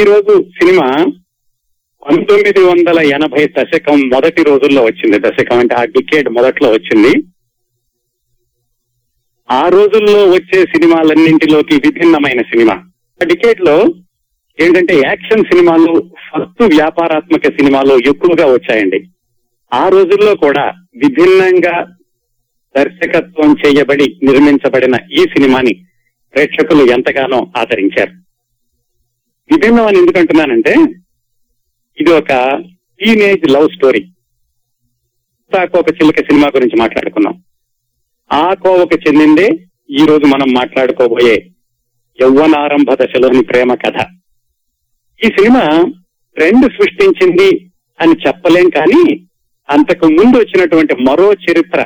ఈరోజు సినిమా 1980 దశకం మొదటి రోజుల్లో వచ్చింది. దశకం అంటే ఆ డికేడ్ మొదట్లో వచ్చింది. ఆ రోజుల్లో వచ్చే సినిమాలన్నింటిలోకి విభిన్నమైన సినిమా. ఆ డికేడ్ లో ఏంటంటే యాక్షన్ సినిమాలు ఫస్ట్ వ్యాపారాత్మక సినిమాలు ఎక్కువగా వచ్చాయండి. ఆ రోజుల్లో కూడా విభిన్నంగా దర్శకత్వం చేయబడి నిర్మించబడిన ఈ సినిమాని ప్రేక్షకులు ఎంతగానో ఆదరించారు. విభిన్నం అని ఎందుకంటున్నానంటే ఇది ఒక టీనేజ్ లవ్ స్టోరీ. కోవకు చిలక సినిమా గురించి మాట్లాడుకున్నాం. ఆ కోవకు చెందిందే ఈ రోజు మనం మాట్లాడుకోబోయే యవ్వనారంభ దశలోని ప్రేమ కథ. ఈ సినిమా ట్రెండ్ సృష్టించింది అని చెప్పలేం, కానీ అంతకు ముందు వచ్చినటువంటి మరో చరిత్ర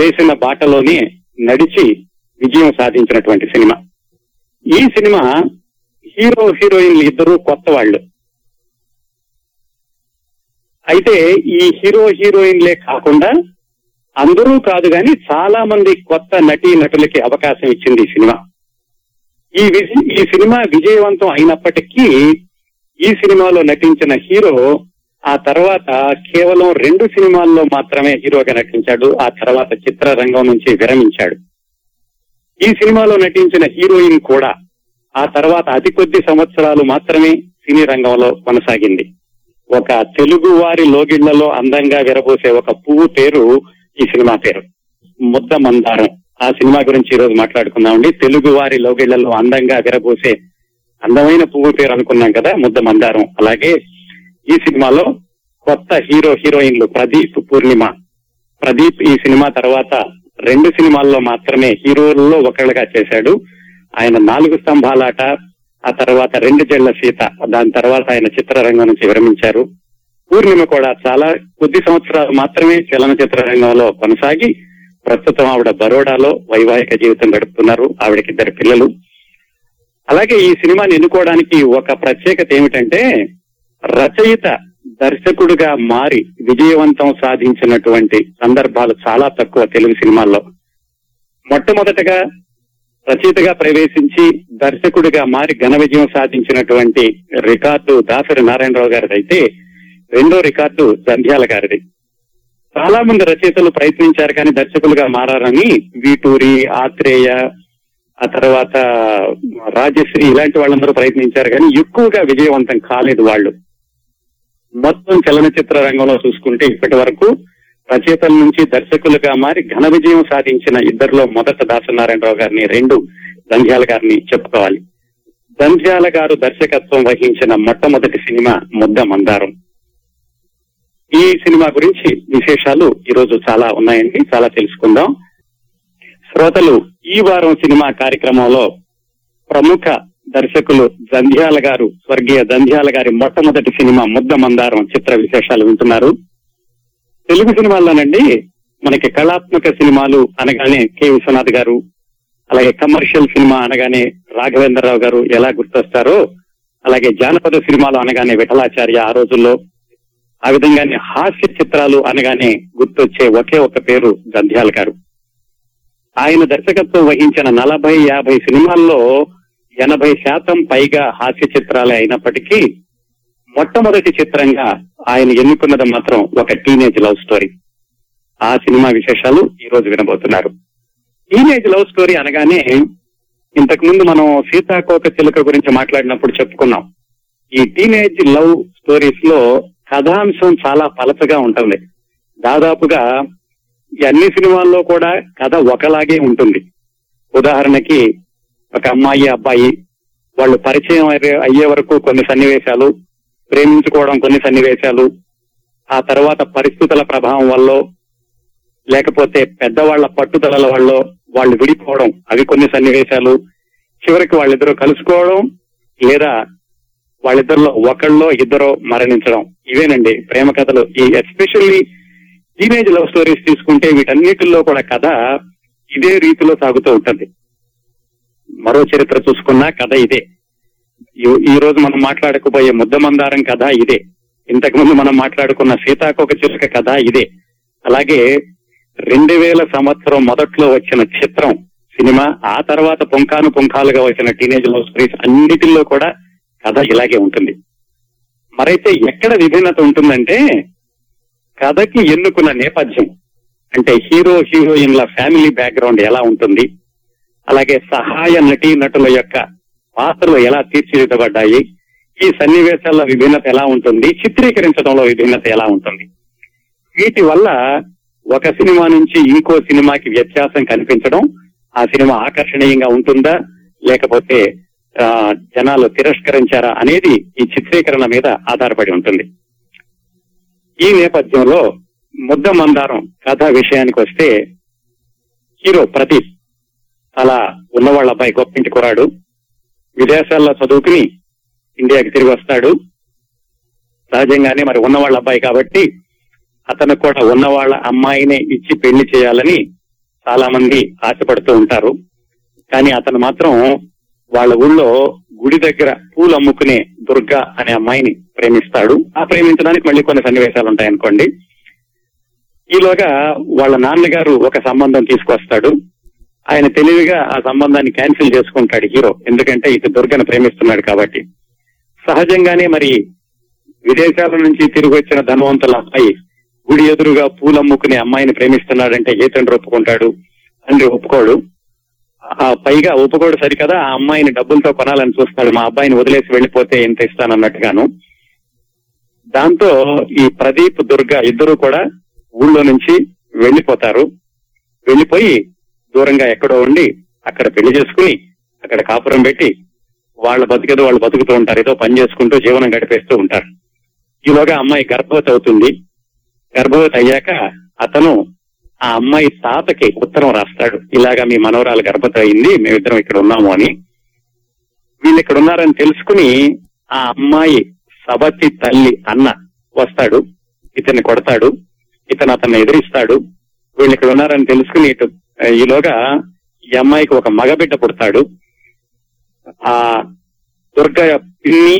వేసిన బాటలోనే నడిచి విజయం సాధించినటువంటి సినిమా. ఈ సినిమా హీరో హీరోయిన్లు ఇద్దరూ కొత్త వాళ్ళు. అయితే ఈ హీరో హీరోయిన్లే కాకుండా అందరూ కాదు కానీ చాలా మంది కొత్త నటీ నటులకి అవకాశం ఇచ్చింది ఈ సినిమా. ఈ సినిమా విజయవంతం అయినప్పటికీ ఈ సినిమాలో నటించిన హీరో ఆ తర్వాత కేవలం 2 సినిమాల్లో మాత్రమే హీరోగా నటించాడు. ఆ తర్వాత చిత్రరంగం నుంచి విరమించాడు. ఈ సినిమాలో నటించిన హీరోయిన్ కూడా ఆ తర్వాత అతి కొద్ది సంవత్సరాలు మాత్రమే సినీ రంగంలో కొనసాగింది. ఒక తెలుగు వారి లోగిళ్లలో అందంగా విరబోసే ఒక పువ్వు పేరు ఈ సినిమా పేరు. ముద్ద మందారం. ఆ సినిమా గురించి ఈరోజు మాట్లాడుకుందామండి. తెలుగు వారి లోగిళ్లలో అందంగా విరబోసే అందమైన పువ్వు పేరు అనుకున్నాం కదా, ముద్ద మందారం. అలాగే ఈ సినిమాలో కొత్త హీరో హీరోయిన్లు ప్రదీప్, పూర్ణిమ. ప్రదీప్ ఈ సినిమా తర్వాత 2 సినిమాల్లో మాత్రమే హీరోల్లో ఒకళ్ళుగా చేశాడు. ఆయన 4 స్తంభాలాట, ఆ తర్వాత 2 జళ్ల సీత, దాని తర్వాత ఆయన చిత్రరంగం నుంచి విరమించారు. పూర్ణిమ కూడా చాలా కొద్ది సంవత్సరాలు మాత్రమే చలనచిత్ర రంగంలో కొనసాగి ప్రస్తుతం ఆవిడ బరోడాలో వైవాహిక జీవితం గడుపుతున్నారు. ఆవిడకి 2 పిల్లలు. అలాగే ఈ సినిమాని ఎన్నుకోవడానికి ఒక ప్రత్యేకత ఏమిటంటే రచయిత దర్శకుడిగా మారి విజయవంతం సాధించినటువంటి సందర్భాలు చాలా తక్కువ తెలుగు సినిమాల్లో. మొట్టమొదటగా రచయితగా ప్రవేశించి దర్శకుడిగా మారి ఘన విజయం సాధించినటువంటి రికార్డు దాసరి నారాయణరావు గారిది అయితే, రెండో రికార్డు జంధ్యాల గారిది. చాలా మంది రచయితలు ప్రయత్నించారు కానీ దర్శకులుగా మారని వీటూరి, ఆత్రేయ, ఆ తర్వాత రాజశ్రీ, ఇలాంటి వాళ్ళందరూ ప్రయత్నించారు కానీ ఎక్కువగా విజయవంతం కాలేదు వాళ్ళు. మొత్తం చలనచిత్ర రంగంలో చూసుకుంటే ఇప్పటి వరకు రచయితల నుంచి దర్శకులుగా మారి ఘన విజయం సాధించిన ఇద్దరిలో మొదట దాసనారాయణరావు గారిని, 2 జంధ్యాల గారిని చెప్పుకోవాలి. జంధ్యాల గారు దర్శకత్వం వహించిన మొట్టమొదటి సినిమా ముద్ద మందారం. ఈ సినిమా గురించి విశేషాలు ఈరోజు చాలా ఉన్నాయండి, చాలా తెలుసుకుందాం. శ్రోతలు, ఈ వారం సినిమా కార్యక్రమంలో ప్రముఖ దర్శకులు జంధ్యాల గారు, స్వర్గీయ జంధ్యాల గారి మొట్టమొదటి సినిమా ముద్ద మందారం చిత్ర విశేషాలు వింటున్నారు. తెలుగు సినిమాల్లోనండి మనకి కళాత్మక సినిమాలు అనగానే కె విశ్వనాథ్ గారు, అలాగే కమర్షియల్ సినిమా అనగానే రాఘవేంద్రరావు గారు ఎలా గుర్తొస్తారో, అలాగే జానపద సినిమాలు అనగానే విఠలాచార్య ఆ రోజుల్లో, ఆ విధంగానే హాస్య చిత్రాలు అనగానే గుర్తొచ్చే ఒకే ఒక పేరు జంధ్యాల గారు. ఆయన దర్శకత్వం వహించిన 40-50 సినిమాల్లో 80% పైగా హాస్య చిత్రాలే అయినప్పటికీ మొట్టమొదటి చిత్రంగా ఆయన ఎన్నుకున్నది మాత్రం ఒక టీనేజ్ లవ్ స్టోరీ. ఆ సినిమా విశేషాలు ఈ రోజు వినబోతున్నారు. టీనేజ్ లవ్ స్టోరీ అనగానే ఇంతకు ముందు మనం సీతాకోక చిలుక గురించి మాట్లాడినప్పుడు చెప్పుకున్నాం. ఈ టీనేజ్ లవ్ స్టోరీస్ లో కథాంశం చాలా పలచగా ఉంటుంది. దాదాపుగా అన్ని సినిమాల్లో కూడా కథ ఒకలాగే ఉంటుంది. ఉదాహరణకి ఒక అమ్మాయి, అబ్బాయి వాళ్ళు పరిచయం అయ్యే వరకు కొన్ని సన్నివేశాలు, ప్రేమించుకోవడం కొన్ని సన్నివేశాలు, ఆ తర్వాత పరిస్థితుల ప్రభావం వల్ల లేకపోతే పెద్దవాళ్ల పట్టుదలల వల్ల వాళ్ళు విడిపోవడం, అవి కొన్ని సన్నివేశాలు, చివరికి వాళ్ళిద్దరూ కలుసుకోవడం లేదా వాళ్ళిద్దరిలో ఒకళ్ళో ఇద్దరో మరణించడం, ఇవేనండి ప్రేమ కథలు. ఈ ఎస్పెషల్లీ టీనేజ్ లవ్ స్టోరీస్ తీసుకుంటే వీటన్నిటిలో కూడా కథ ఇదే రీతిలో సాగుతూ ఉంటుంది. మరో చరిత్ర చూసుకున్నా కథ ఇదే. ఈ రోజు మనం మాట్లాడకపోయే ముద్ద మందారం కథ ఇదే. ఇంతకు ముందు మనం మాట్లాడుకున్న సీతాకోక చిలుక కథ ఇదే. అలాగే 2000 మొదట్లో వచ్చిన చిత్రం సినిమా, ఆ తర్వాత పుంఖానుపుంఖాలుగా వచ్చిన టీనేజ్ లవ్ స్టోరీస్ అన్నిటిలో కూడా కథ ఇలాగే ఉంటుంది. మరైతే ఎక్కడ విభిన్నత ఉంటుందంటే, కథకి ఎన్నుకున్న నేపథ్యం అంటే హీరో హీరోయిన్ల ఫ్యామిలీ బ్యాక్గ్రౌండ్ ఎలా ఉంటుంది, అలాగే సహాయ నటీ నటుల యొక్క పాత్రలు ఎలా తీర్చిదిద్దబడ్డాయి, ఈ సన్నివేశాల్లో విభిన్నత ఎలా ఉంటుంది, చిత్రీకరించడంలో విభిన్నత ఎలా ఉంటుంది, వీటి వల్ల ఒక సినిమా నుంచి ఇంకో సినిమాకి వ్యత్యాసం కనిపించడం, ఆ సినిమా ఆకర్షణీయంగా ఉంటుందా లేకపోతే జనాలు తిరస్కరించారా అనేది ఈ చిత్రీకరణ మీద ఆధారపడి ఉంటుంది. ఈ నేపథ్యంలో ముద్ద మందారం కథ విషయానికి వస్తే, హీరో ప్రదీప్ అలా ఉన్నవాళ్ళ అబ్బాయి, గొప్పింటి కురాడు, విదేశాల్లో చదువుకుని ఇండియాకి తిరిగి వస్తాడు. సహజంగానే మరి ఉన్నవాళ్ళ అబ్బాయి కాబట్టి అతను కూడా ఉన్నవాళ్ళ అమ్మాయినే ఇచ్చి పెళ్లి చేయాలని చాలా మంది ఆశపడుతూ ఉంటారు. కానీ అతను మాత్రం వాళ్ళ ఊళ్ళో గుడి దగ్గర పూలు అమ్ముకునే దుర్గా అనే అమ్మాయిని ప్రేమిస్తాడు. ఆ ప్రేమించడానికి మళ్ళీ కొన్ని సన్నివేశాలు ఉంటాయనుకోండి. ఈలోగా వాళ్ళ నాన్నగారు ఒక సంబంధం తీసుకొస్తాడు. ఆయన తెలివిగా ఆ సంబంధాన్ని క్యాన్సిల్ చేసుకుంటాడు హీరో, ఎందుకంటే ఇటు దుర్గను ప్రేమిస్తున్నాడు కాబట్టి. సహజంగానే మరి విదేశాల నుంచి తిరిగి వచ్చిన ధనవంతుల అమ్మాయి గుడి ఎదురుగా పూలు అమ్ముకునే అమ్మాయిని ప్రేమిస్తున్నాడంటే ఏ తండ్రి ఒప్పుకుంటాడు? తండ్రి ఒప్పుకోడు. పైగా ఒప్పుకోడు సరికదా, ఆ అమ్మాయిని డబ్బులతో కొనాలని చూస్తాడు, మా అబ్బాయిని వదిలేసి వెళ్ళిపోతే ఎంత ఇస్తానన్నట్టుగాను. దాంతో ఈ ప్రదీప్, దుర్గా ఇద్దరు కూడా ఊళ్ళో నుంచి వెళ్లిపోతారు. వెళ్లిపోయి దూరంగా ఎక్కడో ఉండి అక్కడ పెళ్లి చేసుకుని అక్కడ కాపురం పెట్టి వాళ్ళ బతికేదో వాళ్ళు బతుకుతూ ఉంటారు, ఏదో పని చేసుకుంటూ జీవనం గడిపేస్తూ ఉంటారు. ఈలోగా అమ్మాయి గర్భవతి అవుతుంది. గర్భవతి అయ్యాక అతను ఆ అమ్మాయి తాతకి ఉత్తరం రాస్తాడు, ఇలాగా మీ మనవరాలు గర్భవతి అయింది, మేమిద్దరం ఇక్కడ ఉన్నాము అని. వీళ్ళు ఇక్కడ ఉన్నారని తెలుసుకుని ఆ అమ్మాయి సబతి తల్లి అన్న వస్తాడు, ఇతన్ని కొడతాడు, ఇతను అతన్ని ఎదిరిస్తాడు. వీళ్ళు ఇక్కడ ఉన్నారని తెలుసుకుని ఈలోగా ఈ అమ్మాయికి ఒక మగబిడ్డ పుడతాడు. ఆ దుర్గా పిన్ని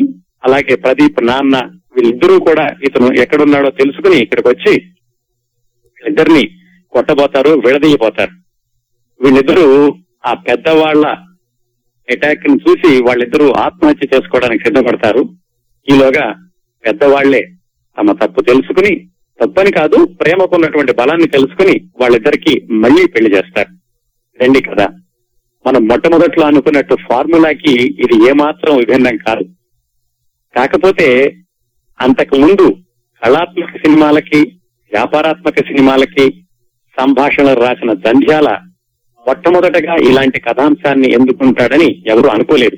అలాగే ప్రదీప్ నాన్న వీళ్ళిద్దరూ కూడా ఇతను ఎక్కడున్నాడో తెలుసుకుని ఇక్కడికి వచ్చి వీళ్ళిద్దరిని కొట్టబోతారు, విడదీయబోతారు. వీళ్ళిద్దరూ ఆ పెద్దవాళ్ల అటాక్ ని చూసి వాళ్ళిద్దరూ ఆత్మహత్య చేసుకోవడానికి సిద్ధపడతారు. ఈలోగా పెద్దవాళ్లే తమ తప్పు తెలుసుకుని, తప్పని కాదు ప్రేమకున్నటువంటి బలాన్ని తెలుసుకుని వాళ్ళిద్దరికీ మళ్లీ పెళ్లి చేస్తారు. రండి కదా, మనం మొట్టమొదట్లో అనుకున్నట్టు ఫార్ములాకి ఇది ఏమాత్రం విభిన్నం కాదు. కాకపోతే అంతకు ముందు కళాత్మక సినిమాలకి, వ్యాపారాత్మక సినిమాలకి సంభాషణలు రాసిన జంధ్యాల మొట్టమొదటగా ఇలాంటి కథాంశాన్ని ఎందుకుంటాడని ఎవరూ అనుకోలేదు.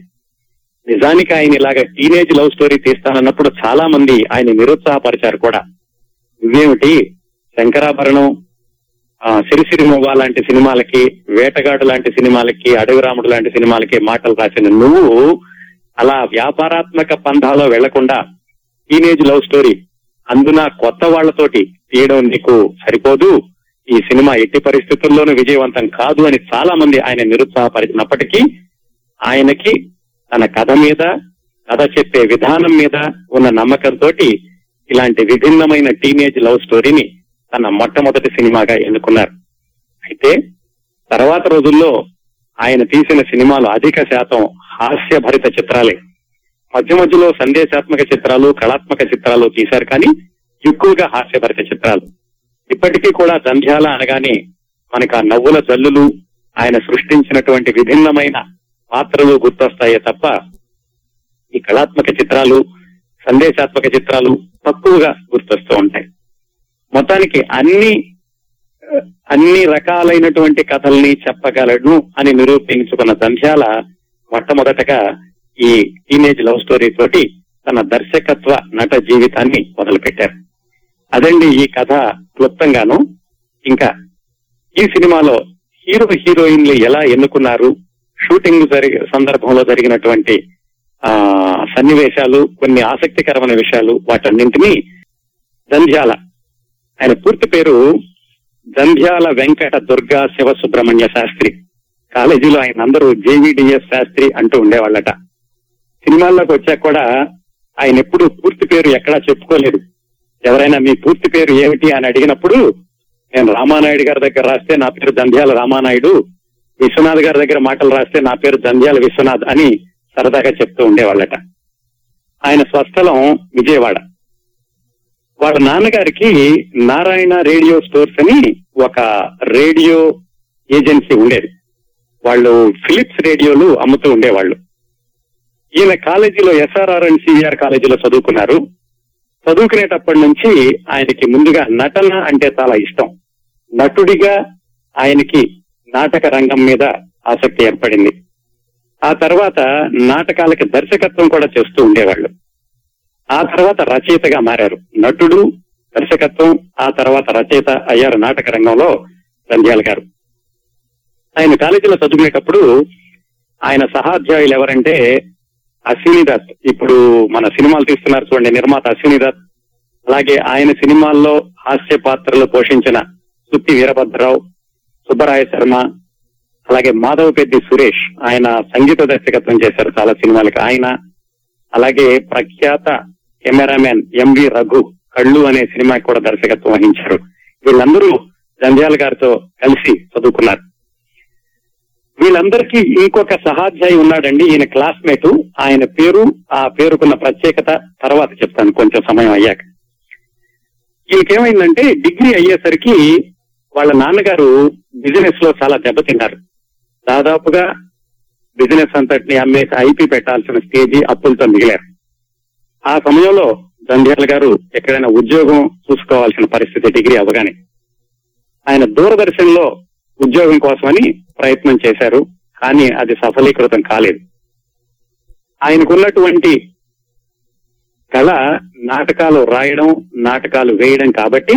నిజానికి ఆయన ఇలాగ టీనేజ్ లవ్ స్టోరీ తీస్తానన్నప్పుడు చాలా మంది ఆయన నిరుత్సాహపరిచారు కూడా. ఇవేమిటి, శంకరాభరణం, సిరిసిరిమొవ్వ లాంటి సినిమాలకి, వేటగాడు లాంటి సినిమాలకి, అడవిరాముడు లాంటి సినిమాలకి మాటలు రాసిన నువ్వు అలా వ్యాపారాత్మక పంధాలో వెళ్లకుండా టీనేజ్ లవ్ స్టోరీ అందున కొత్త వాళ్లతోటి తీయడం నీకు సరిపోదు, ఈ సినిమా ఎట్టి పరిస్థితుల్లోనూ విజయవంతం కాదు అని చాలా మంది ఆయన నిరుత్సాహపరిచినప్పటికీ ఆయనకి తన కథ మీద, కథ చెప్పే విధానం మీద ఉన్న నమ్మకంతో ఇలాంటి విభిన్నమైన టీనేజ్ లవ్ స్టోరీని తన మొట్టమొదటి సినిమాగా ఎన్నుకున్నారు. అయితే తర్వాత రోజుల్లో ఆయన తీసిన సినిమాలు అధిక శాతం హాస్యభరిత చిత్రాలే. మధ్య మధ్యలో సందేశాత్మక చిత్రాలు, కళాత్మక చిత్రాలు తీశారు, కానీ ఎక్కువగా హాస్యభరిత చిత్రాలు. ఇప్పటికీ కూడా జంధ్యాల అనగానే మనకు ఆ నవ్వుల జల్లులు, ఆయన సృష్టించినటువంటి విభిన్నమైన పాత్రలు గుర్తొస్తాయే తప్ప ఈ కళాత్మక చిత్రాలు, సందేశాత్మక చిత్రాలు తక్కువగా గుర్తొస్తూ ఉంటాయి. మొత్తానికి అన్ని రకాలైనటువంటి కథల్ని చెప్పగలను అని నిరూపించుకున్న జంధ్యాల మొట్టమొదటగా ఈ టీనేజ్ లవ్ స్టోరీ తోటి తన దర్శకత్వ నట జీవితాన్ని మొదలుపెట్టారు. అదండి ఈ కథ క్లుప్తంగాను. ఇంకా ఈ సినిమాలో హీరో హీరోయిన్లు ఎలా ఎన్నుకున్నారు, షూటింగ్ సందర్భంలో జరిగినటువంటి సన్నివేశాలు, కొన్ని ఆసక్తికరమైన విషయాలు, వాటన్నింటినీ జంధ్యాల, ఆయన పూర్తి పేరు జంధ్యాల వెంకట దుర్గా శివసుబ్రహ్మణ్య శాస్త్రి, కాలేజీలో ఆయన అందరూ జేవిడిఎస్ శాస్త్రి అంటూ ఉండేవాళ్ళట. సినిమాల్లోకి వచ్చాక కూడా ఆయన ఎప్పుడు పూర్తి పేరు ఎక్కడా చెప్పుకోలేదు. ఎవరైనా మీ పూర్తి పేరు ఏమిటి అని అడిగినప్పుడు నేను రామానాయుడు గారి దగ్గర రాస్తే నా పేరు జంధ్యాల రామానాయుడు, విశ్వనాథ్ గారి దగ్గర మాటలు రాస్తే నా పేరు జంధ్యాల విశ్వనాథ్ అని సరదాగా చెప్తూ ఉండేవాళ్ళట. ఆయన స్వస్థలం విజయవాడ. వాళ్ళ నాన్నగారికి నారాయణ రేడియో స్టోర్స్ అని ఒక రేడియో ఏజెన్సీ ఉండేది. వాళ్ళు ఫిలిప్స్ రేడియోలు అమ్ముతూ ఉండేవాళ్ళు. ఈయన కాలేజీలో ఎస్ఆర్ఆర్ అండ్ సివిఆర్ కాలేజీలో చదువుకున్నారు. చదువుకునేటప్పటి నుంచి ఆయనకి ముందుగా నటన అంటే చాలా ఇష్టం. నటుడిగా ఆయనకి నాటక రంగం మీద ఆసక్తి ఏర్పడింది. ఆ తర్వాత నాటకాలకి దర్శకత్వం కూడా చేస్తూ ఉండేవాళ్ళు. ఆ తర్వాత రచయితగా మారారు. నటుడు, దర్శకత్వం, ఆ తర్వాత రచయిత అయ్యారు నాటక రంగంలో రంధ్యాల గారు. ఆయన కాలేజీలో చదువుకునేటప్పుడు ఆయన సహాధ్యాయులు ఎవరంటే అశ్వినీదత్, ఇప్పుడు మన సినిమాలు తీస్తున్నారు చూడండి నిర్మాత అశ్వినీదత్, అలాగే ఆయన సినిమాల్లో హాస్య పాత్రలు పోషించిన సుత్తి వీరభద్రరావు, సుబ్బరాయ శర్మ, అలాగే మాధవ పెద్ది సురేష్, ఆయన సంగీత దర్శకత్వం చేశారు చాలా సినిమాలకు. ఆయన అలాగే ప్రఖ్యాత కెమెరామెన్ ఎంవి రఘు కళ్ళు అనే సినిమాకి కూడా దర్శకత్వం వహించారు. వీళ్ళందరూ జంధ్యాల గారితో కలిసి చదువుకున్నారు. వీళ్ళందరికీ ఇంకొక సహాధ్యాయి ఉన్నాడండి, ఈయన క్లాస్మేట్. ఆయన పేరు, ఆ పేరుకున్న ప్రత్యేకత తర్వాత చెప్తాను కొంచెం సమయం అయ్యాక. ఈయనకేమైందంటే డిగ్రీ అయ్యేసరికి వాళ్ళ నాన్నగారు బిజినెస్ లో చాలా దెబ్బతిన్నారు. దాదాపుగా బిజినెస్ అంతటిని అమ్మేసి ఐపీ పెట్టాల్సిన స్టేజీ అప్పులతో మిగిలారు. ఆ సమయంలో జంధ్యాల గారు ఎక్కడైనా ఉద్యోగం చూసుకోవాల్సిన పరిస్థితి డిగ్రీ అవగానే. ఆయన దూరదర్శన్ లో ఉద్యోగం కోసమని ప్రయత్నం చేశారు, కానీ అది సఫలీకృతం కాలేదు. ఆయనకున్నటువంటి కళ నాటకాలు రాయడం, నాటకాలు వేయడం కాబట్టి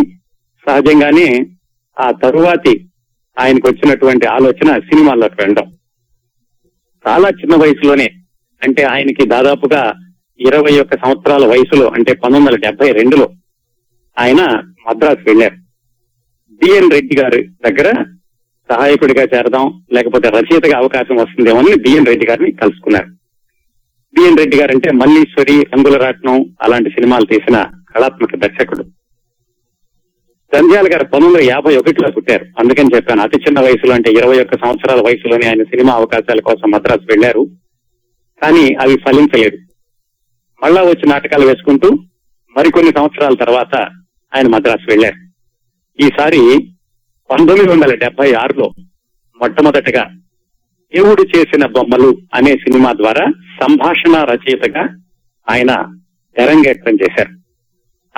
సహజంగానే ఆ తరువాతి ఆయనకు వచ్చినటువంటి ఆలోచన సినిమాల్లోకి వెళ్ళడం. చాలా చిన్న వయసులోనే, అంటే ఆయనకి దాదాపుగా 21 సంవత్సరాల వయసులో, అంటే 1972లో ఆయన మద్రాసు వెళ్లారు. బిఎన్ రెడ్డి గారి దగ్గర సహాయకుడిగా చేరదాం, లేకపోతే రచయితగా అవకాశం వస్తుందేమో అని బిఎన్ రెడ్డి గారిని కలుసుకున్నారు. బిఎన్ రెడ్డి గారు అంటే మల్లీశ్వరి, రంగులరాట్నం అలాంటి సినిమాలు తీసిన కళాత్మక దర్శకుడు. జంధ్యాల గారు 1951లో పుట్టారు. అందుకని చెప్పాను అతి చిన్న వయసులో, అంటే 21 సంవత్సరాల వయసులోనే ఆయన సినిమా అవకాశాల కోసం మద్రాసు వెళ్లారు. కానీ అవి ఫలించలేదు. మళ్ళా వచ్చి నాటకాలు వేసుకుంటూ మరికొన్ని సంవత్సరాల తర్వాత ఆయన మద్రాసు వెళ్లారు. ఈసారి 1976లో మొట్టమొదటగా దేవుడు చేసిన బొమ్మలు అనే సినిమా ద్వారా సంభాషణ రచయితగా ఆయన తెరంగేట్రం చేశారు.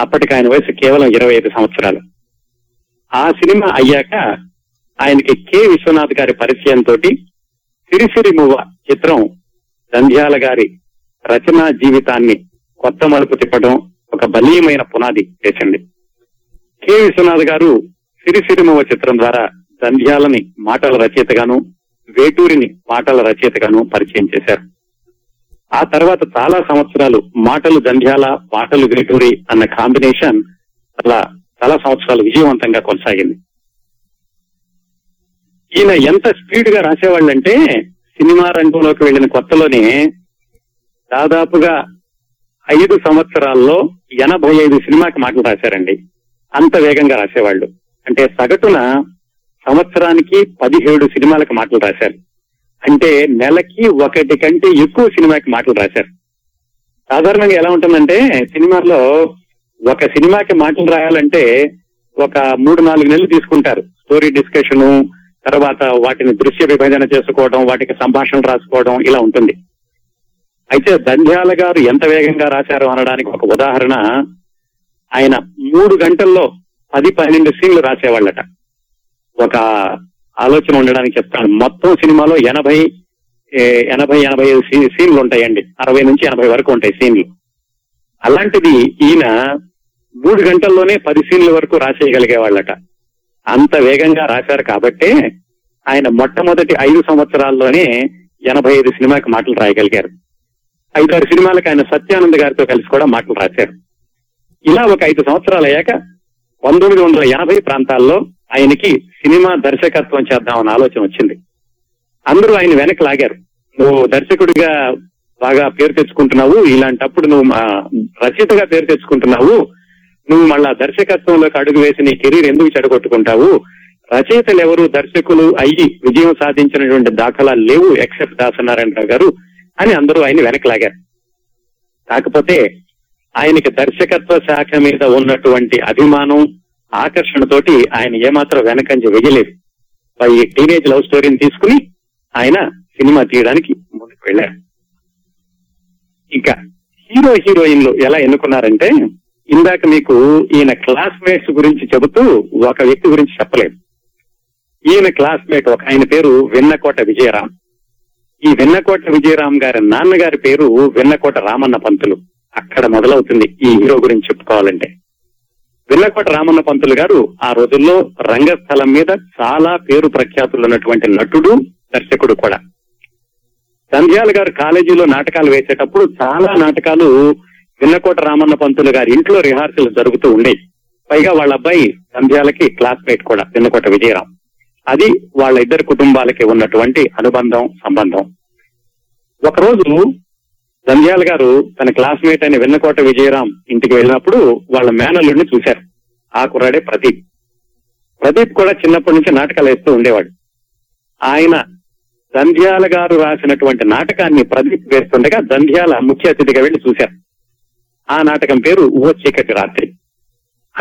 అప్పటికి ఆయన వయసు కేవలం 25 సంవత్సరాలు. ఆ సినిమా అయ్యాక ఆయనకి కె విశ్వనాథ్ గారి పరిచయంతో సిరిసిరిమువ్వ చిత్రం జంధ్యాల గారి రచనా జీవితాన్ని కొత్త మలుపు తిప్పడం, ఒక బలీయమైన పునాది వేసింది. కె విశ్వనాథ్ గారు సిరిసిరిమువ్వ చిత్రం ద్వారా జంధ్యాలని మాటల రచయితగాను, వేటూరిని మాటల రచయితగాను పరిచయం చేశారు. ఆ తర్వాత చాలా సంవత్సరాలు మాటలు జంధ్యాల, పాటలు వేటూరి అన్న కాంబినేషన్ చాలా చాలా సంవత్సరాలు విజయవంతంగా కొనసాగింది. ఈయన ఎంత స్పీడ్ గా రాసేవాళ్ళంటే సినిమా రంగంలోకి వెళ్లిన కొత్తలోనే దాదాపుగా 5 సంవత్సరాల్లో 85 సినిమాకి మాటలు రాశారండి. అంత వేగంగా రాసేవాళ్ళు. అంటే సగటున సంవత్సరానికి 17 సినిమాలకు మాటలు రాశారు. అంటే నెలకి 1 కంటే ఎక్కువ సినిమాకి మాటలు రాశారు. సాధారణంగా ఎలా ఉంటుందంటే సినిమాలో ఒక సినిమాకి మాటలు రాయాలంటే ఒక 3-4 నెలలు తీసుకుంటారు. స్టోరీ డిస్కషను, తర్వాత వాటిని దృశ్య విభజన చేసుకోవడం, వాటికి సంభాషణ రాసుకోవడం, ఇలా ఉంటుంది. అయితే జంధ్యాల గారు ఎంత వేగంగా రాశారు అనడానికి ఒక ఉదాహరణ, ఆయన 3 గంటల్లో 10-12 సీన్లు రాసేవాళ్ళట. ఒక ఆలోచన ఉండడానికి చెప్తాను. మొత్తం సినిమాలో 80-85 సీన్లు ఉంటాయండి. 60 నుంచి 80 వరకు ఉంటాయి సీన్లు. అలాంటిది ఈయన 3 గంటల్లోనే 10 సీన్ల వరకు రాసేయగలిగే వాళ్ళట. అంత వేగంగా రాశారు కాబట్టే ఆయన మొట్టమొదటి 5 సంవత్సరాల్లోనే 85 సినిమాకి మాటలు రాయగలిగారు. 5-6 సినిమాలకు ఆయన సత్యానంద గారితో కలిసి కూడా మాటలు రాశారు. ఇలా ఒక 5 సంవత్సరాలు అయ్యాక 1980 ప్రాంతాల్లో ఆయనకి సినిమా దర్శకత్వం చేద్దామన్న ఆలోచన వచ్చింది. అందరూ ఆయన వెనక లాగారు. నువ్వు దర్శకుడిగా బాగా పేరు తెచ్చుకుంటున్నావు, ఇలాంటప్పుడు నువ్వు రచయితగా పేరు తెచ్చుకుంటున్నావు, నువ్వు మళ్ళా దర్శకత్వంలోకి అడుగు వేసి నీ కెరీర్ ఎందుకు చెడగొట్టుకుంటావు? రచయితలు ఎవరు దర్శకులు అయ్యి విజయం సాధించినటువంటి దాఖలా లేవు ఎక్సెప్ట్ దాసనారాయణరావు గారు అని అందరూ ఆయన వెనక లాగారు. కాకపోతే ఆయనకి దర్శకత్వ శాఖ మీద ఉన్నటువంటి అభిమానం, ఆకర్షణతోటి ఆయన ఏమాత్రం వెనకంజ వెయ్యలేదు. ఈ టీనేజ్ లవ్ స్టోరీని తీసుకుని ఆయన సినిమా తీయడానికి ముందుకు వెళ్ళారు. ఇంకా హీరో హీరోయిన్లు ఎలా ఎన్నుకున్నారంటే, ఇందాక మీకు ఈయన క్లాస్మేట్స్ గురించి చెబుతూ ఒక వ్యక్తి గురించి చెప్పలేదు. ఈయన క్లాస్మేట్ ఒక ఆయన పేరు వెన్నకోట విజయరాం. ఈ వెన్నకోట విజయరాం గారి నాన్నగారి పేరు వెన్నకోట రామన్న పంతులు. అక్కడ మొదలవుతుంది ఈ హీరో గురించి చెప్పుకోవాలంటే. వెన్నకోట రామన్న పంతులు గారు ఆ రోజుల్లో రంగస్థలం మీద చాలా పేరు ప్రఖ్యాతులు ఉన్నటువంటి నటుడు, దర్శకుడు కూడా. సంధ్యాల గారు కాలేజీలో నాటకాలు వేసేటప్పుడు చాలా నాటకాలు వెన్నకోట రామన్న పంతులు గారి ఇంట్లో రిహార్సల్ జరుగుతూ ఉండేవి. పైగా వాళ్ళ అబ్బాయి సంధ్యాలకి క్లాస్మేట్ కూడా, వెన్నకోట విజయరాం. అది వాళ్ళ ఇద్దరు కుటుంబాలకి ఉన్నటువంటి అనుబంధం, సంబంధం. ఒకరోజు సంధ్యాల గారు తన క్లాస్మేట్ అయిన వెన్నకోట విజయరాం ఇంటికి వెళ్ళినప్పుడు వాళ్ళ మేనల్లుడిని చూశారు. ఆ కుర్రాడే ప్రదీప్. ప్రదీప్ కూడా చిన్నప్పటి నుంచి నాటకాలు వేస్తూ ఉండేవాడు. ఆయన సంధ్యాల గారు రాసినటువంటి నాటకాన్ని ప్రదీప్ వేస్తుండగా సంధ్యాల ముఖ్య అతిథిగా వెళ్లి చూశారు. ఆ నాటకం పేరు ఓ చీకటి రాత్రి.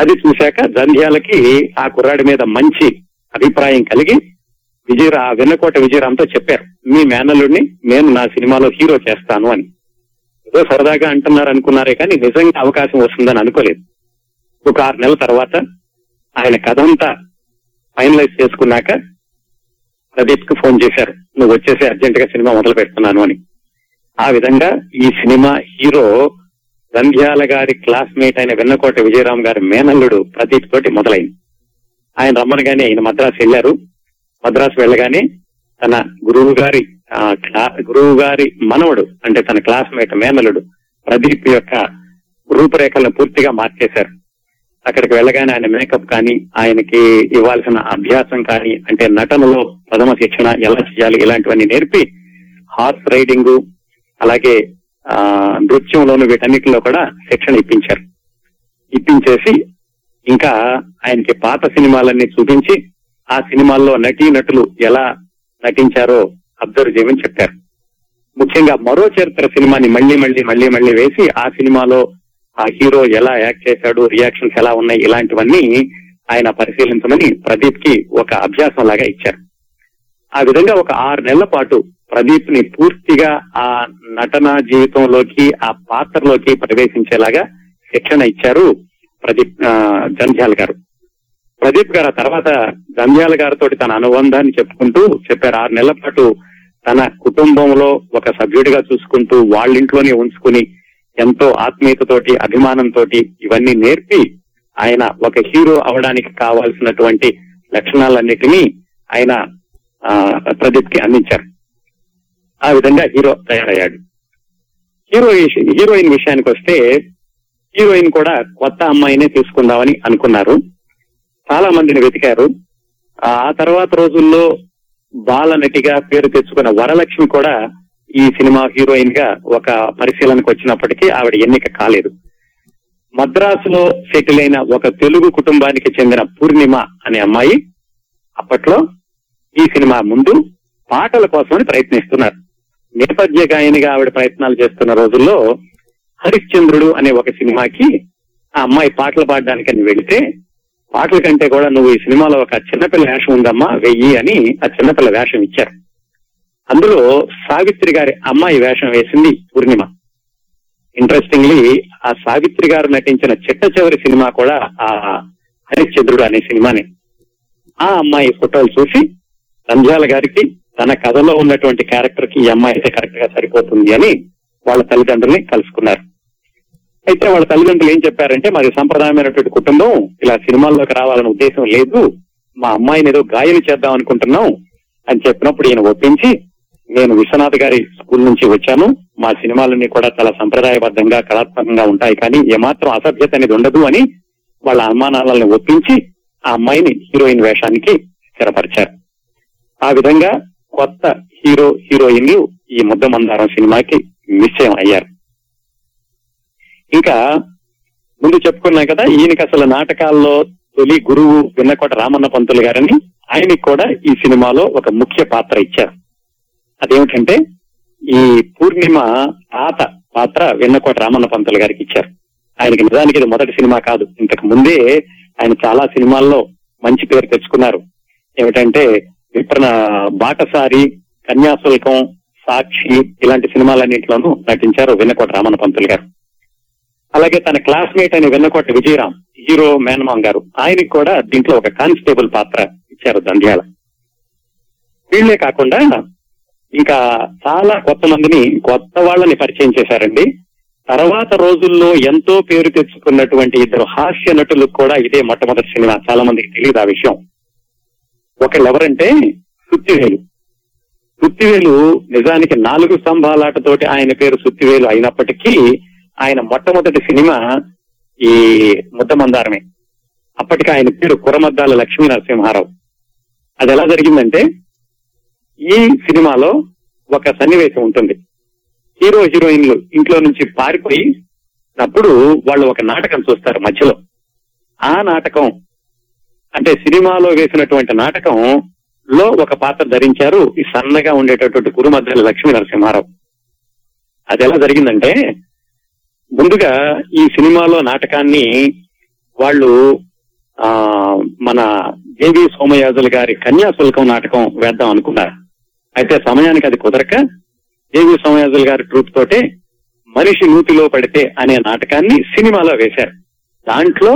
అది చూశాక సంధ్యాలకి ఆ కుర్రాడి మీద మంచి అభిప్రాయం కలిగి వెన్నకోట విజయరాంతో చెప్పారు, మీ మేనల్లుడిని నేను నా సినిమాలో హీరో చేస్తాను అని. ఏదో సరదాగా అంటున్నారు అనుకున్నారే కానీ నిజంగా అవకాశం వస్తుందని అనుకోలేదు. ఒక 6 నెలల తర్వాత ఆయన కథ అంతా ఫైనలైజ్ చేసుకున్నాక ప్రదీప్ కు ఫోన్ చేశారు, నువ్వు వచ్చేసి అర్జెంట్ గా సినిమా మొదలు పెడుతున్నాను అని. ఆ విధంగా ఈ సినిమా హీరో సంధ్యాల గారి క్లాస్మేట్ అయిన వెన్నకోట విజయరాం గారి మేనల్లుడు ప్రదీప్ తోటి మొదలైంది. ఆయన రమ్మనగానే ఆయన మద్రాసు వెళ్లారు. మద్రాసు వెళ్ళగానే తన గురువు గారి మనవడు, అంటే తన క్లాస్మేట్ మేనల్లుడు ప్రదీప్ యొక్క రూపురేఖలను పూర్తిగా మార్చేశారు. అక్కడికి వెళ్ళగానే ఆయన మేకప్ కానీ, ఆయనకి ఇవ్వాల్సిన అభ్యాసం కానీ, అంటే నటనలో ప్రథమ శిక్షణ ఎలా చేయాలి, ఇలాంటివన్నీ నేర్పి హార్స్ రైడింగ్, అలాగే నృత్యంలోను వీటన్నిటిలో కూడా శిక్షణ ఇప్పించారు. ఇప్పించేసి ఇంకా ఆయనకి పాత సినిమాలన్నీ చూపించి ఆ సినిమాల్లో నటీనటులు ఎలా నటించారో అబ్జర్వ్ చేయమని చెప్పారు. ముఖ్యంగా మరో చరిత్ర సినిమాని మళ్లీ వేసి ఆ సినిమాలో ఆ హీరో ఎలా యాక్ట్ చేశాడు, రియాక్షన్స్ ఎలా ఉన్నాయి, ఇలాంటివన్నీ ఆయన పరిశీలించమని ప్రదీప్ కి ఒక అభ్యాసం లాగా ఇచ్చారు. ఆ విధంగా ఒక 6 నెలల పాటు ప్రదీప్ ని పూర్తిగా ఆ నటన జీవితంలోకి, ఆ పాత్రలోకి ప్రవేశించేలాగా శిక్షణ ఇచ్చారు జంధ్యాల గారు. ప్రదీప్ గారు ఆ తర్వాత జంధ్యాల గారితో తన అనుబంధాన్ని చెప్పుకుంటూ చెప్పారు, 6 నెలల పాటు తన కుటుంబంలో ఒక సభ్యుడిగా చూసుకుంటూ వాళ్ళింట్లోనే ఉంచుకుని ఎంతో ఆత్మీయతతోటి, అభిమానంతో ఇవన్నీ నేర్పి ఆయన ఒక హీరో అవడానికి కావాల్సినటువంటి లక్షణాలన్నిటినీ ఆయన ప్రదీప్ కి అందించారు. ఆ విధంగా హీరో తయారయ్యాడు. హీరోయిన్ విషయానికి వస్తే, హీరోయిన్ కూడా కొత్త అమ్మాయినే తీసుకుందామని అనుకున్నారు. చాలా మందిని వెతికారు. ఆ తర్వాత రోజుల్లో బాల నటిగా పేరు తెచ్చుకున్న వరలక్ష్మి కూడా ఈ సినిమా హీరోయిన్ గా ఒక పరిశీలనకు వచ్చినప్పటికీ ఆవిడ ఎన్నిక కాలేదు. మద్రాసులో సెటిల్ అయిన ఒక తెలుగు కుటుంబానికి చెందిన పూర్ణిమ అనే అమ్మాయి అప్పట్లో ఈ సినిమా ముందు పాటల కోసమని ప్రయత్నిస్తున్నారు. నేపథ్య గాయనిగా ఆవిడ ప్రయత్నాలు చేస్తున్న రోజుల్లో హరిశ్చంద్రుడు అనే ఒక సినిమాకి ఆ అమ్మాయి పాటలు పాడడానికని వెళితే, పాటల కంటే కూడా నువ్వు ఈ సినిమాలో ఒక చిన్నపిల్ల వేషం ఉందమ్మా వెయ్యి అని ఆ చిన్నపిల్ల వేషం ఇచ్చారు. అందులో సావిత్రి గారి అమ్మాయి వేషం వేసింది పూర్ణిమ. ఇంట్రెస్టింగ్లీ ఆ సావిత్రి గారు నటించిన చిట్టచివరి సినిమా కూడా ఆ హరిశ్చంద్రుడు అనే సినిమానే. ఆ అమ్మాయి ఫోటోలు చూసి సంధ్యాల గారికి తన కథలో ఉన్నటువంటి క్యారెక్టర్ కి ఈ అమ్మాయి అయితే కరెక్ట్ గా సరిపోతుంది అని వాళ్ళ తల్లిదండ్రుల్ని కలుసుకున్నారు. అయితే వాళ్ళ తల్లిదండ్రులు ఏం చెప్పారంటే, మరి సంప్రదాయమైనటువంటి కుటుంబం, ఇలా సినిమాల్లోకి రావాలనే ఉద్దేశం లేదు, మా అమ్మాయిని ఏదో గాయని చేద్దాం అనుకుంటున్నాం అని చెప్పినప్పుడు ఈయన ఒప్పించి, నేను విశ్వనాథ్ గారి స్కూల్ నుంచి వచ్చాను, మా సినిమాలన్నీ కూడా చాలా సంప్రదాయబద్ధంగా, కళాత్మకంగా ఉంటాయి కానీ ఏమాత్రం అసభ్యత అనేది ఉండదు అని వాళ్ళ అనుమానాలను ఒప్పించి ఆ అమ్మాయిని హీరోయిన్ వేషానికి స్థిరపరిచారు. ఆ విధంగా కొత్త హీరో హీరోయిన్లు ఈ ముద్ద మందారం సినిమాకి నిశ్చయం అయ్యారు. ఇంకా ముందు చెప్పుకున్నాం కదా, ఈయనకి అసలు నాటకాల్లో తొలి గురువు వెన్నకోట రామన్న పంతులు గారని. ఆయనకి కూడా ఈ సినిమాలో ఒక ముఖ్య పాత్ర ఇచ్చారు. అదేమిటంటే, ఈ పూర్ణిమ తాత పాత్ర వెన్నకోట రామన్న పంతులు గారికి ఇచ్చారు. ఆయనకి నిజానికి ఇది మొదటి సినిమా కాదు, ఇంతకు ముందే ఆయన చాలా సినిమాల్లో మంచి పేరు తెచ్చుకున్నారు. ఏమిటంటే విప్రన బాటసారి, కన్యాశుల్కం, సాక్షి ఇలాంటి సినిమాలన్నింటిలోనూ నటించారు వెన్నకోట రామన్న పంతులు గారు. అలాగే తన క్లాస్మేట్ అయిన వెన్నకోట విజయరాం, హీరో మేనమాం గారు, ఆయనకి కూడా దీంట్లో ఒక కానిస్టేబుల్ పాత్ర ఇచ్చారు దంద్యాల. వీళ్లే కాకుండా ఇంకా చాలా కొత్త వాళ్ళని పరిచయం చేశారండి. తర్వాత రోజుల్లో ఎంతో పేరు తెచ్చుకున్నటువంటి ఇద్దరు హాస్య నటులకు కూడా ఇదే మొట్టమొదటి సినిమా. చాలా మందికి తెలియదు ఆ విషయం. ఒకళ్ళు ఎవరంటే సుత్తివేలు. నిజానికి 4 స్తంభాలాటతోటి ఆయన పేరు సుత్తివేలు అయినప్పటికీ ఆయన మొట్టమొదటి సినిమా ఈ ముద్దమందారమే. అప్పటికి ఆయన పేరు కురమద్దాల లక్ష్మీ నరసింహారావు. అది ఎలా జరిగిందంటే ఈ సినిమాలో ఒక సన్నివేశం ఉంటుంది. హీరో హీరోయిన్లు ఇంట్లో నుంచి పారిపోయి అప్పుడు వాళ్ళు ఒక నాటకం చూస్తారు మధ్యలో. ఆ నాటకం అంటే సినిమాలో వేసినటువంటి నాటకం లో ఒక పాత్ర ధరించారు ఈ సన్నగా ఉండేటటువంటి కురుమద్దాల లక్ష్మీ నరసింహారావు. అది ఎలా జరిగిందంటే ముందుగా ఈ సినిమాలో నాటకాన్ని వాళ్ళు మన జేవి సోమయాజుల గారి కన్యాశుల్కం నాటకం వేద్దాం అనుకున్నారు. అయితే సమయానికి అది కుదరక జేవి సోమయాజుల గారి ట్రూప్ తోటే మనిషి నూతిలో పడితే అనే నాటకాన్ని సినిమాలో వేశారు. దాంట్లో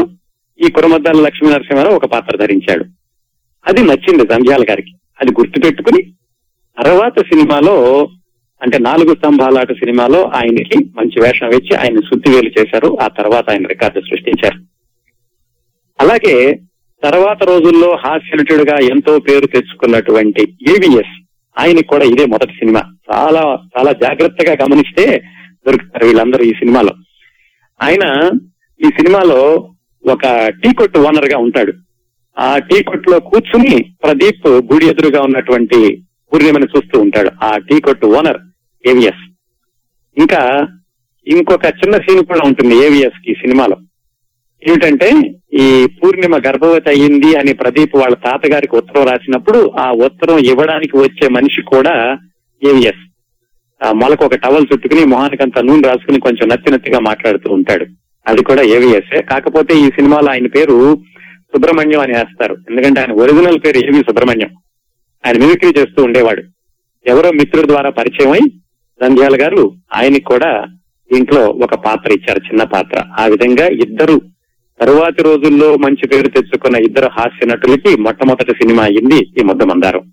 ఈ కురమద్దాల లక్ష్మీ నరసింహారావు ఒక పాత్ర ధరించాడు. అది నచ్చింది దంద్యాల గారికి. అది గుర్తుపెట్టుకుని తర్వాత సినిమాలో అంటే 4 స్తంభాలాట సినిమాలో ఆయనకి మంచి వేషం ఇచ్చి ఆయన సుత్తివేలు చేశారు. ఆ తర్వాత ఆయన రికార్డు సృష్టించారు. అలాగే తర్వాత రోజుల్లో హాస్య నటుడుగా ఎంతో పేరు తెచ్చుకున్నటువంటి ఏవిఎస్, ఆయనకి కూడా ఇదే మొదటి సినిమా. చాలా చాలా జాగ్రత్తగా గమనిస్తే దొరుకుతారు వీళ్ళందరూ ఈ సినిమాలో. ఆయన ఈ సినిమాలో ఒక టీ కొట్టు ఓనర్ గా ఉంటాడు. ఆ టీ కొట్టులో కూర్చుని ప్రదీప్ గుడి ఎదురుగా ఉన్నటువంటి పూర్ణిమని చూస్తూ ఉంటాడు. ఆ టీ కొట్టు ఓనర్ ఏవిఎస్. ఇంకా ఇంకొక చిన్న సీన్ కూడా ఉంటుంది ఏవిఎస్ కి సినిమాలో. ఏమిటంటే ఈ పూర్ణిమ గర్భవతి అయ్యింది అని ప్రదీప్ వాళ్ళ తాతగారికి ఉత్తరం రాసినప్పుడు ఆ ఉత్తరం ఇవ్వడానికి వచ్చే మనిషి కూడా ఏవిఎస్. మొలకు ఒక టవల్ చుట్టుకుని మొహానికంతా నూనె రాసుకుని కొంచెం నత్తినత్తిగా మాట్లాడుతూ ఉంటాడు. అది కూడా ఏవిఎస్. కాకపోతే ఈ సినిమాలో ఆయన పేరు సుబ్రహ్మణ్యం అని వేస్తారు. ఎందుకంటే ఆయన ఒరిజినల్ పేరు ఏవి సుబ్రహ్మణ్యం. ఆయన మిమిక్రీ చేస్తూ ఉండేవాడు. ఎవరో మిత్రుల ద్వారా పరిచయం అయి దంద్యాల గారు ఆయనకి కూడా దీంట్లో ఒక పాత్ర ఇచ్చారు, చిన్న పాత్ర. ఆ విధంగా ఇద్దరు తరువాతి రోజుల్లో మంచి పేరు తెచ్చుకున్న ఇద్దరు హాస్య నటులకి మొట్టమొదటి సినిమా అయింది ఈ ముద్దమందారం.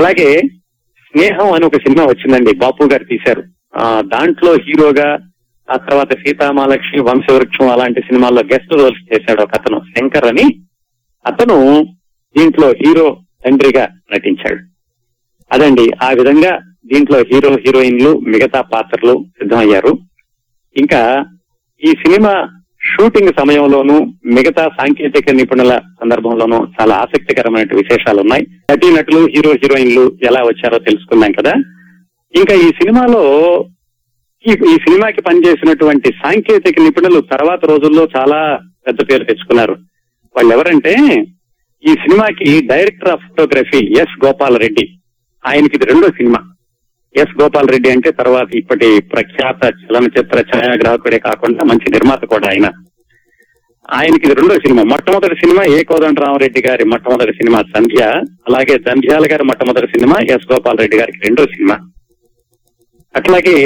అలాగే స్నేహం అని ఒక సినిమా వచ్చిందండి, బాపు గారు తీశారు. దాంట్లో హీరోగా, ఆ తర్వాత సీతామహాలక్ష్మి, వంశవృక్షం అలాంటి సినిమాల్లో గెస్ట్ రోల్స్ చేశాడు ఒక అతను, శంకర్ అని. అతను దీంట్లో హీరో తండ్రిగా నటించాడు. అదండి ఆ విధంగా దీంట్లో హీరో హీరోయిన్లు మిగతా పాత్రలు సిద్ధమయ్యారు. ఇంకా ఈ సినిమా షూటింగ్ సమయంలోనూ మిగతా సాంకేతిక నిపుణుల సందర్భంలోనూ చాలా ఆసక్తికరమైన విశేషాలు ఉన్నాయి. నటీనటులు హీరో హీరోయిన్లు ఎలా వచ్చారో తెలుసుకున్నాం కదా. ఇంకా ఈ సినిమాకి పనిచేసినటువంటి సాంకేతిక నిపుణులు తర్వాత రోజుల్లో చాలా పెద్ద పేరు తెచ్చుకున్నారు. వాళ్ళు ఎవరంటే ఈ సినిమాకి director of photography S Gopal Reddy. ఆయనకి ఇది రెండో సినిమా. ఎస్ గోపాల్ రెడ్డి అంటే తర్వాత ఇప్పటి ప్రఖ్యాత చలనచిత్ర ఛాయాగ్రాహకుడే కాకుండా మంచి నిర్మాత కూడా ఆయన. ఆయనకి ఇది రెండో సినిమా. మొట్టమొదటి సినిమా ఏ కోదండరామరెడ్డి గారి మొట్టమొదటి సినిమా సంధ్య. అలాగే దంద్యాల గారి మొట్టమొదటి సినిమా ఎస్ గోపాల్ రెడ్డి గారికి రెండో సినిమా. అట్లాగే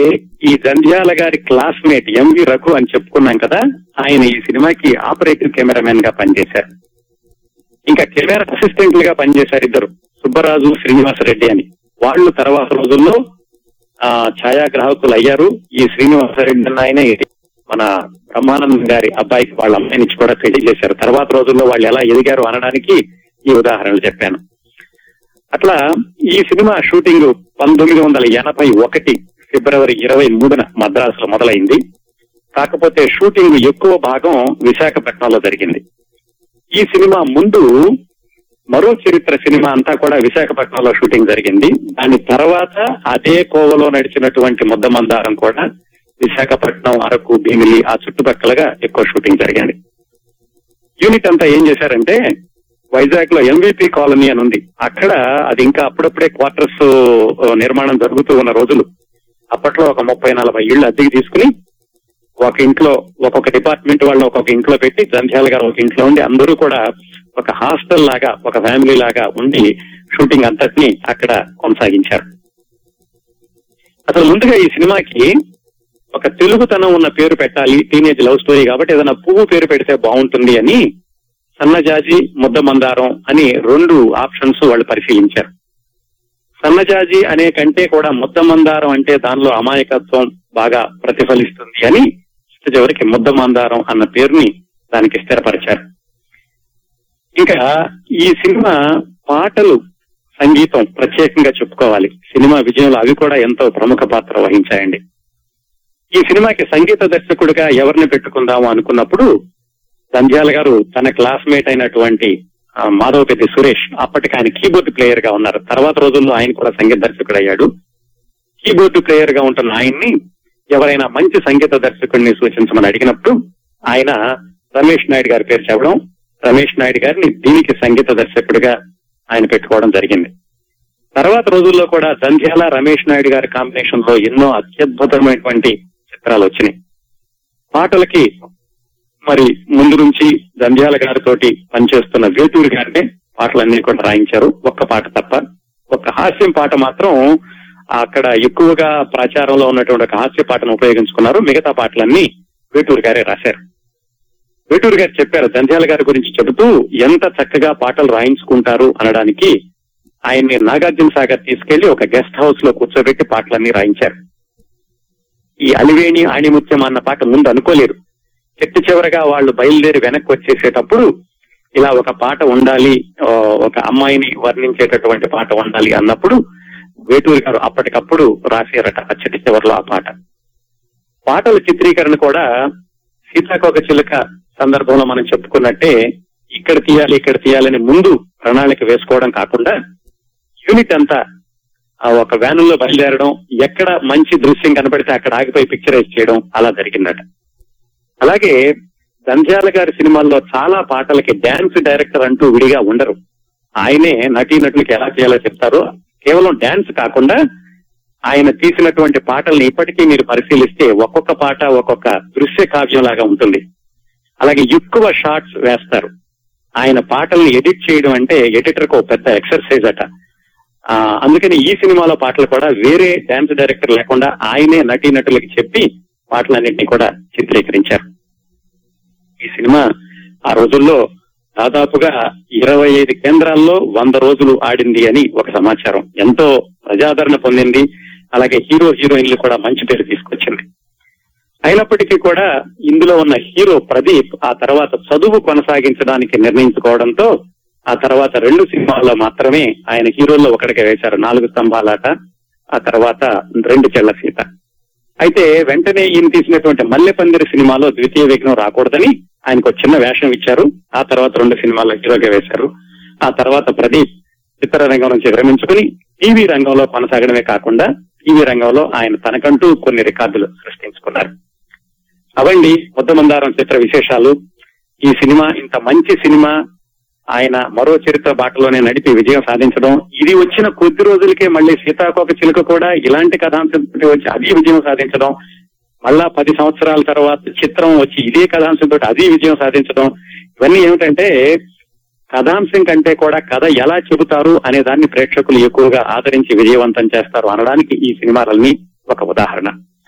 ఈ దంద్యాల గారి క్లాస్మేట్ ఎంవి రఘు అని చెప్పుకున్నాం కదా, ఆయన ఈ సినిమాకి ఆపరేటివ్ కెమెరామెన్ గా పనిచేశారు. ఇంకా కెమెరా అసిస్టెంట్లు గా పనిచేశారు ఇద్దరు, సుబ్బరాజు, శ్రీనివాసరెడ్డి అని. వాళ్ళు తర్వాత రోజుల్లో ఛాయాగ్రాహకులు అయ్యారు. ఈ శ్రీనివాసరెడ్డి ఆయన మన బ్రహ్మానందం గారి అబ్బాయికి వాళ్ళ అమ్మాయి నుంచి కూడా పెళ్లి చేశారు. తర్వాత రోజుల్లో వాళ్ళు ఎలా ఎదిగారు అనడానికి ఈ ఉదాహరణలు చెప్పాను. అట్లా ఈ సినిమా షూటింగ్ 1981 ఫిబ్రవరి 23న మద్రాసులో మొదలైంది. కాకపోతే షూటింగ్ ఎక్కువ భాగం విశాఖపట్నంలో జరిగింది. ఈ సినిమా ముందు మరో చరిత్ర సినిమా అంతా కూడా విశాఖపట్నంలో షూటింగ్ జరిగింది. దాని తర్వాత అదే కోవలో నడిచినటువంటి ముద్దమందారం కూడా విశాఖపట్నం, అరకు, భీమిలి ఆ చుట్టుపక్కలగా ఎక్కువ షూటింగ్ జరిగింది. యూనిట్ అంతా ఏం చేశారంటే వైజాగ్ లో ఎంవిపి కాలనీ అని ఉంది, అక్కడ అది ఇంకా అప్పుడప్పుడే క్వార్టర్స్ నిర్మాణం జరుగుతూ ఉన్న రోజులు అప్పట్లో ఒక 30-40 ఇళ్లు అద్దెకి తీసుకుని ఒక ఇంట్లో ఒక్కొక్క డిపార్ట్మెంట్ వాళ్ళు ఒక్కొక్క ఇంట్లో పెట్టి జంధ్యాల గారు ఒక ఇంట్లో ఉండి అందరూ కూడా ఒక హాస్టల్ లాగా ఒక ఫ్యామిలీ లాగా ఉండి షూటింగ్ అంతటినీ అక్కడ కొనసాగించారు. అసలు ముందుగా ఈ సినిమాకి ఒక తెలుగుతనం ఉన్న పేరు పెట్టాలి, టీనేజ్ లవ్ స్టోరీ కాబట్టి ఏదైనా పువ్వు పేరు పెడితే బాగుంటుంది అని సన్నజాజి, ముద్ద మందారం అని రెండు ఆప్షన్స్ వాళ్ళు పరిశీలించారు. సన్నజాజి అనే కంటే కూడా ముద్ద మందారం అంటే దానిలో అమాయకత్వం బాగా ప్రతిఫలిస్తుంది అని చివరికి ముద్ద మందారం అన్న పేరుని దానికి స్థిరపరిచారు. ఇంకా ఈ సినిమా పాటలు, సంగీతం ప్రత్యేకంగా చెప్పుకోవాలి. సినిమా విజయంలో అవి కూడా ఎంతో ప్రముఖ పాత్ర వహించాయండి. ఈ సినిమాకి సంగీత దర్శకుడిగా ఎవరిని పెట్టుకుందాము అనుకున్నప్పుడు జంధ్యాల గారు తన క్లాస్మేట్ అయినటువంటి మాధవపెద్ది సురేష్, అప్పటికి ఆయన కీబోర్డ్ ప్లేయర్ గా ఉన్నారు, తర్వాత రోజుల్లో ఆయన కూడా సంగీత దర్శకుడు అయ్యాడు. కీబోర్డ్ ప్లేయర్ గా ఉంటున్న ఆయన్ని ఎవరైనా మంచి సంగీత దర్శకుడిని సూచించమని అడిగినప్పుడు ఆయన రమేష్ నాయుడు గారి పేరు చెప్పడం, రమేష్ నాయుడు గారిని దీనికి సంగీత దర్శకుడిగా ఆయన పెట్టుకోవడం జరిగింది. తర్వాత రోజుల్లో కూడా జంధ్యాల రమేష్ నాయుడు గారి కాంబినేషన్ లో ఎన్నో అత్యద్భుతమైనటువంటి చిత్రాలు వచ్చినాయి. పాటలకి మరి ముందు నుంచి జంధ్యాల గారితోటి పనిచేస్తున్న వేటూరి గారినే పాటలన్నీ కూడా రాయించారు, ఒక్క పాట తప్ప. ఒక్క హాస్యం పాట మాత్రం అక్కడ ఎక్కువగా ప్రచారంలో ఉన్నటువంటి ఒక హాస్య పాటను ఉపయోగించుకున్నారు, మిగతా పాటలన్నీ వేటూరి గారే రాశారు. వేటూరి గారు చెప్పారు జంధ్యాల గారి గురించి చెబుతూ ఎంత చక్కగా పాటలు రాయించుకుంటారు అనడానికి ఆయన్ని నాగార్జున సాగర్ తీసుకెళ్లి ఒక గెస్ట్ హౌస్ లో కూర్చోబెట్టి పాటలన్నీ రాయించారు. ఈ అలివేణి ఆణిముత్యం అన్న పాట ముందు అనుకోలేరు. చెట్టు చివరగా వాళ్ళు బయలుదేరి వెనక్కి వచ్చేసేటప్పుడు ఇలా ఒక పాట ఉండాలి, ఒక అమ్మాయిని వర్ణించేటటువంటి పాట ఉండాలి అన్నప్పుడు వేటూరి గారు అప్పటికప్పుడు రాశారట ఆ చెట్టు చివరిలో ఆ పాట. పాటల చిత్రీకరణ కూడా సీతాకోక చిలుక సందర్భంలో మనం చెప్పుకున్నట్టే ఇక్కడ తీయాలి ఇక్కడ తీయాలని ముందు ప్రణాళిక వేసుకోవడం కాకుండా యూనిట్ అంతా ఒక వ్యానుల్లో బయలుదేరడం, ఎక్కడ మంచి దృశ్యం కనపడితే అక్కడ ఆగిపోయి పిక్చరైజ్ చేయడం అలా జరిగిందట. అలాగే జంధ్యాల గారి సినిమాల్లో చాలా పాటలకి డాన్స్ డైరెక్టర్ అంటూ విడిగా ఉండరు, ఆయనే నటీనటులకు ఎలా చేయాలో చెప్తారు. కేవలం డాన్స్ కాకుండా ఆయన తీసినటువంటి పాటల్ని ఇప్పటికీ మీరు పరిశీలిస్తే ఒక్కొక్క పాట ఒక్కొక్క దృశ్య కావ్యం లాగా ఉంటుంది. అలాగే ఎక్కువ షాట్స్ వేస్తారు. ఆయన పాటల్ని ఎడిట్ చేయడం అంటే ఎడిటర్కు పెద్ద ఎక్సర్సైజ్ అట. అందుకని ఈ సినిమాలో పాటలు కూడా వేరే డాన్స్ డైరెక్టర్ లేకుండా ఆయనే నటీనటులకు చెప్పి పాటలన్నింటినీ కూడా చిత్రీకరించారు. ఈ సినిమా ఆ రోజుల్లో దాదాపుగా 25 కేంద్రాల్లో 100 రోజులు ఆడింది అని ఒక సమాచారం. ఎంతో ప్రజాదరణ పొందింది. అలాగే హీరో హీరోయిన్లు కూడా మంచి పేరు తీసుకొచ్చింది. అయినప్పటికీ కూడా ఇందులో ఉన్న హీరో ప్రదీప్ ఆ తర్వాత చదువు కొనసాగించడానికి నిర్ణయించుకోవడంతో ఆ తర్వాత 2 సినిమాల్లో మాత్రమే ఆయన హీరోల్లో ఒకటిగా వేశారు. 4 స్తంభాలాట, ఆ తర్వాత 2 చెళ్ల సీత. అయితే వెంటనే ఈయన తీసినటువంటి మల్లెపందిరి సినిమాలో ద్వితీయ విఘ్నం రాకూడదని ఆయనకు చిన్న వేషం ఇచ్చారు. ఆ తర్వాత 2 సినిమాల్లో హీరోగా వేశారు. ఆ తర్వాత ప్రదీప్ చిత్రరంగం నుంచి విరమించుకుని టీవీ రంగంలో కొనసాగడమే కాకుండా టీవీ రంగంలో ఆయన తనకంటూ కొన్ని రికార్డులు సృష్టించుకున్నారు. అవండి ముద్ద మందారం చిత్ర విశేషాలు. ఈ సినిమా ఇంత మంచి సినిమా, ఆయన మరో చరిత్ర బాటలోనే నడిపి విజయం సాధించడం, ఇది వచ్చిన కొద్ది రోజులకే మళ్ళీ సీతాకోక చిలుక కూడా ఇలాంటి కథాంశంతో వచ్చి అది విజయం సాధించడం, మళ్ళా 10 సంవత్సరాల తర్వాత చిత్రం వచ్చి ఇదే కథాంశంతో అది విజయం సాధించడం, ఇవన్నీ ఏమిటంటే కథాంశం కంటే కూడా కథ ఎలా చెబుతారు అనే దాన్ని ప్రేక్షకులు ఎక్కువగా ఆదరించి విజయవంతం చేస్తారు అనడానికి ఈ సినిమాలన్నీ ఒక ఉదాహరణ.